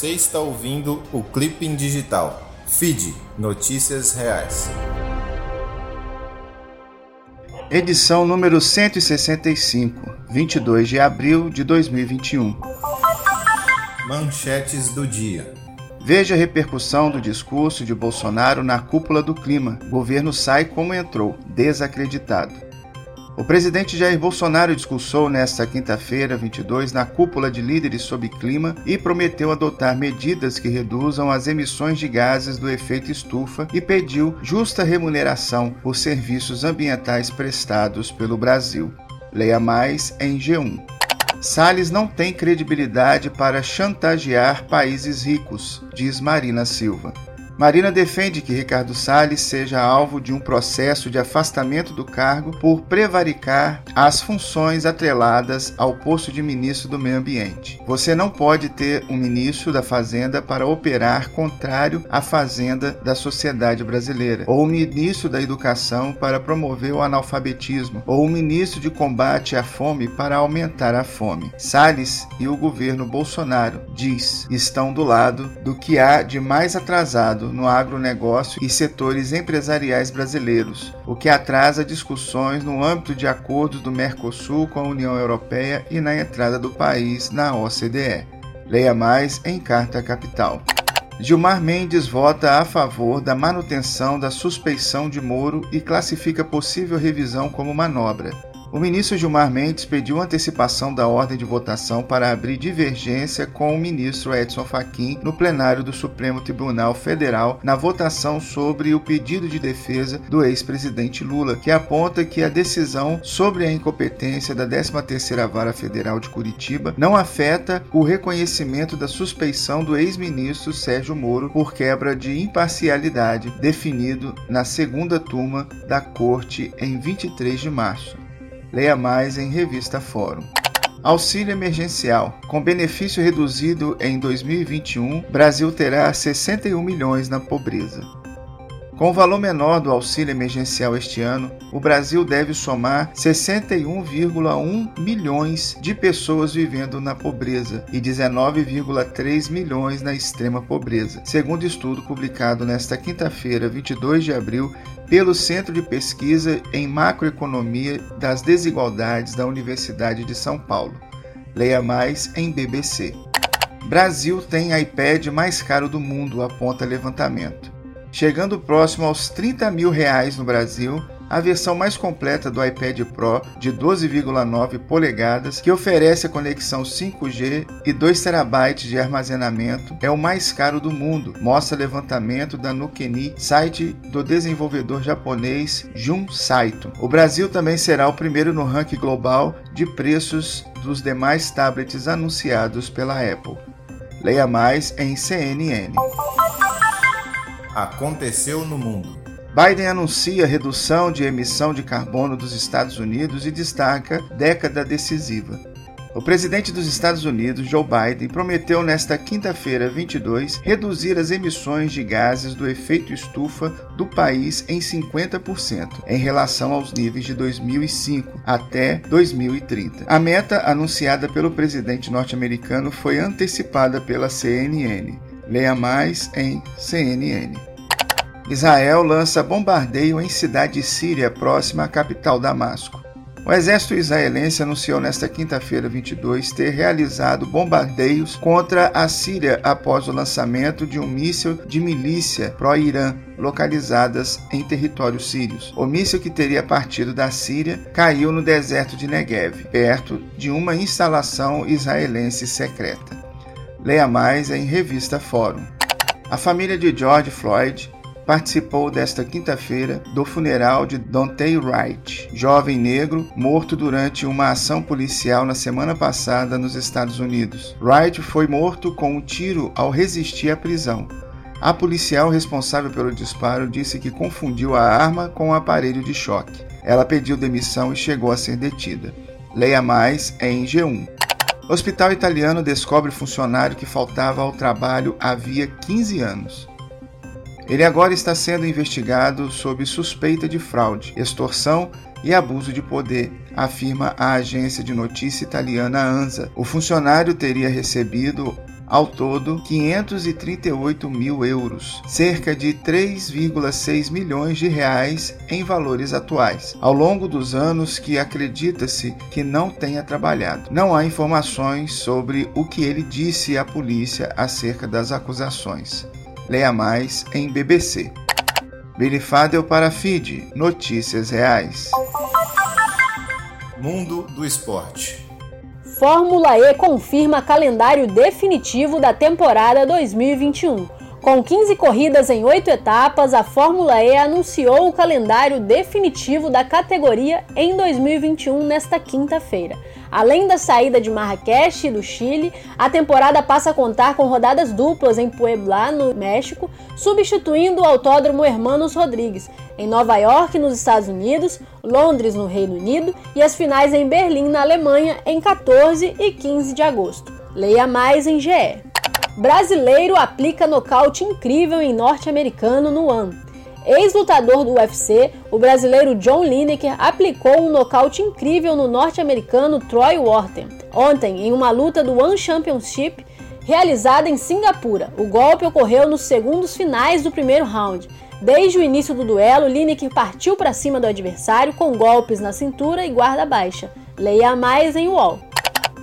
Você está ouvindo o Clipping Digital. Feed Notícias Reais. Edição número 165, 22 de abril de 2021. Manchetes do dia. Veja a repercussão do discurso de Bolsonaro na cúpula do clima. Governo sai como entrou, desacreditado. O presidente Jair Bolsonaro discursou nesta quinta-feira, 22, na cúpula de líderes sobre clima e prometeu adotar medidas que reduzam as emissões de gases do efeito estufa e pediu justa remuneração por serviços ambientais prestados pelo Brasil. Leia mais em G1. Salles não tem credibilidade para chantagear países ricos, diz Marina Silva. Marina defende que Ricardo Salles seja alvo de um processo de afastamento do cargo por prevaricar as funções atreladas ao posto de ministro do Meio Ambiente. Você não pode ter um ministro da Fazenda para operar contrário à Fazenda da sociedade brasileira, ou um ministro da Educação para promover o analfabetismo, ou um ministro de combate à fome para aumentar a fome. Salles e o governo Bolsonaro, diz, estão do lado do que há de mais atrasado no agronegócio e setores empresariais brasileiros, o que atrasa discussões no âmbito de acordos do Mercosul com a União Europeia e na entrada do país na OCDE. Leia mais em Carta Capital. Gilmar Mendes vota a favor da manutenção da suspeição de Moro e classifica possível revisão como manobra. O ministro Gilmar Mendes pediu antecipação da ordem de votação para abrir divergência com o ministro Edson Fachin no plenário do Supremo Tribunal Federal na votação sobre o pedido de defesa do ex-presidente Lula, que aponta que a decisão sobre a incompetência da 13ª Vara Federal de Curitiba não afeta o reconhecimento da suspeição do ex-ministro Sérgio Moro por quebra de imparcialidade definido na segunda turma da Corte em 23 de março. Leia mais em Revista Fórum. Auxílio emergencial. Com benefício reduzido em 2021, Brasil terá 61 milhões na pobreza. Com o valor menor do auxílio emergencial este ano, o Brasil deve somar 61,1 milhões de pessoas vivendo na pobreza e 19,3 milhões na extrema pobreza, segundo estudo publicado nesta quinta-feira, 22 de abril, pelo Centro de Pesquisa em Macroeconomia das Desigualdades da Universidade de São Paulo. Leia mais em BBC. Brasil tem iPad mais caro do mundo, aponta levantamento. Chegando próximo aos R$30 mil no Brasil, a versão mais completa do iPad Pro de 12,9 polegadas, que oferece a conexão 5G e 2 TB de armazenamento, é o mais caro do mundo, mostra levantamento da Nukini, site do desenvolvedor japonês Jun Saito. O Brasil também será o primeiro no ranking global de preços dos demais tablets anunciados pela Apple. Leia mais em CNN. Aconteceu no mundo. Biden anuncia redução de emissão de carbono dos Estados Unidos e destaca década decisiva. O presidente dos Estados Unidos, Joe Biden, prometeu nesta quinta-feira, 22, reduzir as emissões de gases do efeito estufa do país em 50% em relação aos níveis de 2005 até 2030. A meta anunciada pelo presidente norte-americano foi antecipada pela CNN. Leia mais em CNN. Israel lança bombardeio em cidade síria próxima à capital Damasco. O exército israelense anunciou nesta quinta-feira, 22, ter realizado bombardeios contra a Síria após o lançamento de um míssil de milícia pró-Irã localizadas em territórios sírios. O míssil, que teria partido da Síria, caiu no deserto de Negev, perto de uma instalação israelense secreta. Leia mais em Revista Fórum. A família de George Floyd participou desta quinta-feira do funeral de Dante Wright, jovem negro morto durante uma ação policial na semana passada nos Estados Unidos. Wright foi morto com um tiro ao resistir à prisão. A policial responsável pelo disparo disse que confundiu a arma com um aparelho de choque. Ela pediu demissão e chegou a ser detida. Leia mais em G1. Hospital italiano descobre funcionário que faltava ao trabalho havia 15 anos. Ele agora está sendo investigado sob suspeita de fraude, extorsão e abuso de poder, afirma a agência de notícia italiana ANSA. O funcionário teria recebido ao todo 538 mil euros, cerca de 3,6 milhões de reais em valores atuais, ao longo dos anos que acredita-se que não tenha trabalhado. Não há informações sobre o que ele disse à polícia acerca das acusações. Leia mais em BBC. Billy Fádel para Feed, notícias reais. Mundo do esporte. Fórmula E confirma calendário definitivo da temporada 2021. Com 15 corridas em 8 etapas, a Fórmula E anunciou o calendário definitivo da categoria em 2021 nesta quinta-feira. Além da saída de Marrakech e do Chile, a temporada passa a contar com rodadas duplas em Puebla, no México, substituindo o Autódromo Hermanos Rodrigues, em Nova York, nos Estados Unidos, Londres, no Reino Unido, e as finais em Berlim, na Alemanha, em 14 e 15 de agosto. Leia mais em GE. Brasileiro aplica nocaute incrível em norte-americano no ano. Ex-lutador do UFC, o brasileiro John Lineker aplicou um nocaute incrível no norte-americano Troy Wharton. Ontem, em uma luta do One Championship realizada em Singapura, o golpe ocorreu nos segundos finais do primeiro round. Desde o início do duelo, Lineker partiu para cima do adversário com golpes na cintura e guarda baixa. Leia mais em UOL.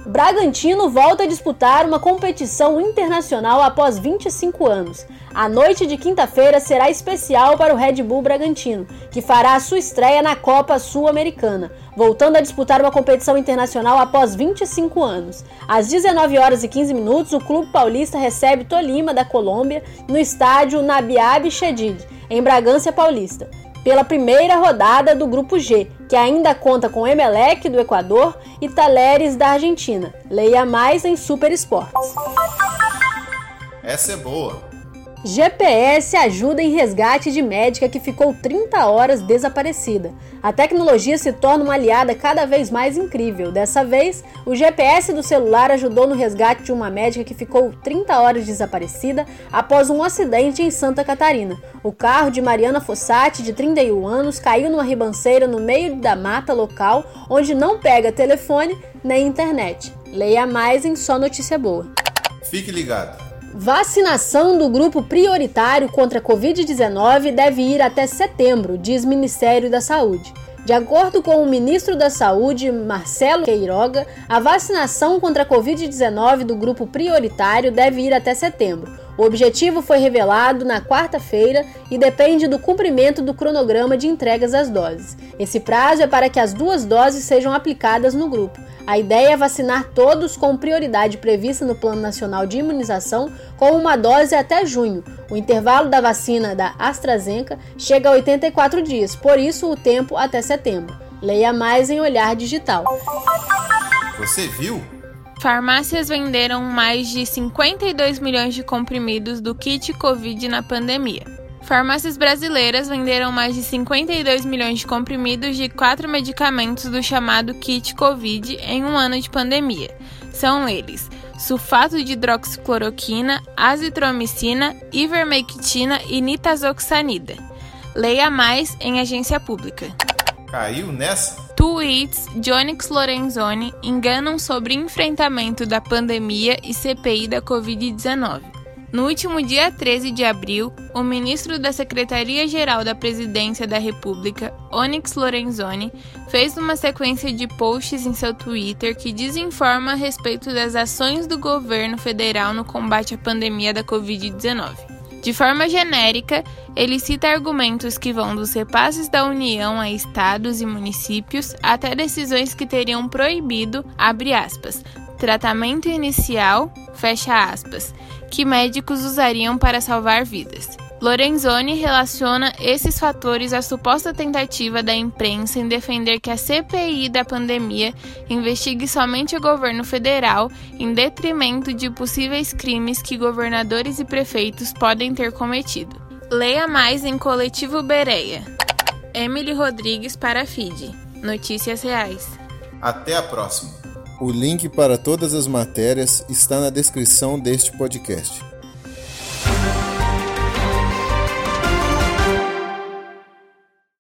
Bragantino volta a disputar uma competição internacional após 25 anos. A noite de quinta-feira será especial para o Red Bull Bragantino, que fará a sua estreia na Copa Sul-Americana, voltando a disputar uma competição internacional após 25 anos. Às 19h15, o clube paulista recebe Tolima, da Colômbia, no estádio Nabiab Chedid, em Bragança Paulista, pela primeira rodada do Grupo G, que ainda conta com Emelec, do Equador, e Talleres, da Argentina. Leia mais em Super Esportes. Essa é boa! GPS ajuda em resgate de médica que ficou 30 horas desaparecida. A tecnologia se torna uma aliada cada vez mais incrível. Dessa vez, o GPS do celular ajudou no resgate de uma médica que ficou 30 horas desaparecida após um acidente em Santa Catarina. O carro de Mariana Fossati, de 31 anos, caiu numa ribanceira no meio da mata local, onde não pega telefone nem internet. Leia mais em Só Notícia Boa. Fique ligado. Vacinação do grupo prioritário contra a Covid-19 deve ir até setembro, diz Ministério da Saúde. De acordo com o ministro da Saúde, Marcelo Queiroga, a vacinação contra a Covid-19 do grupo prioritário deve ir até setembro. O objetivo foi revelado na quarta-feira e depende do cumprimento do cronograma de entregas das doses. Esse prazo é para que as duas doses sejam aplicadas no grupo. A ideia é vacinar todos com prioridade prevista no Plano Nacional de Imunização, com uma dose até junho. O intervalo da vacina da AstraZeneca chega a 84 dias, por isso o tempo até setembro. Leia mais em Olhar Digital. Você viu? Farmácias venderam mais de 52 milhões de comprimidos do kit Covid na pandemia. Farmácias brasileiras venderam mais de 52 milhões de comprimidos de 4 medicamentos do chamado kit Covid em um ano de pandemia. São eles: sulfato de hidroxicloroquina, azitromicina, ivermectina e nitazoxanida. Leia mais em Agência Pública. Caiu nessa? Tweets de Onyx Lorenzoni enganam sobre enfrentamento da pandemia e CPI da Covid-19. No último dia 13 de abril, o ministro da Secretaria-Geral da Presidência da República, Onyx Lorenzoni, fez uma sequência de posts em seu Twitter que desinforma a respeito das ações do governo federal no combate à pandemia da Covid-19. De forma genérica, ele cita argumentos que vão dos repasses da União a estados e municípios até decisões que teriam proibido, abre aspas, tratamento inicial, fecha aspas, que médicos usariam para salvar vidas. Lorenzoni relaciona esses fatores à suposta tentativa da imprensa em defender que a CPI da pandemia investigue somente o governo federal em detrimento de possíveis crimes que governadores e prefeitos podem ter cometido. Leia mais em Coletivo Bereia. Emily Rodrigues para a Feed. Notícias reais. Até a próxima. O link para todas as matérias está na descrição deste podcast.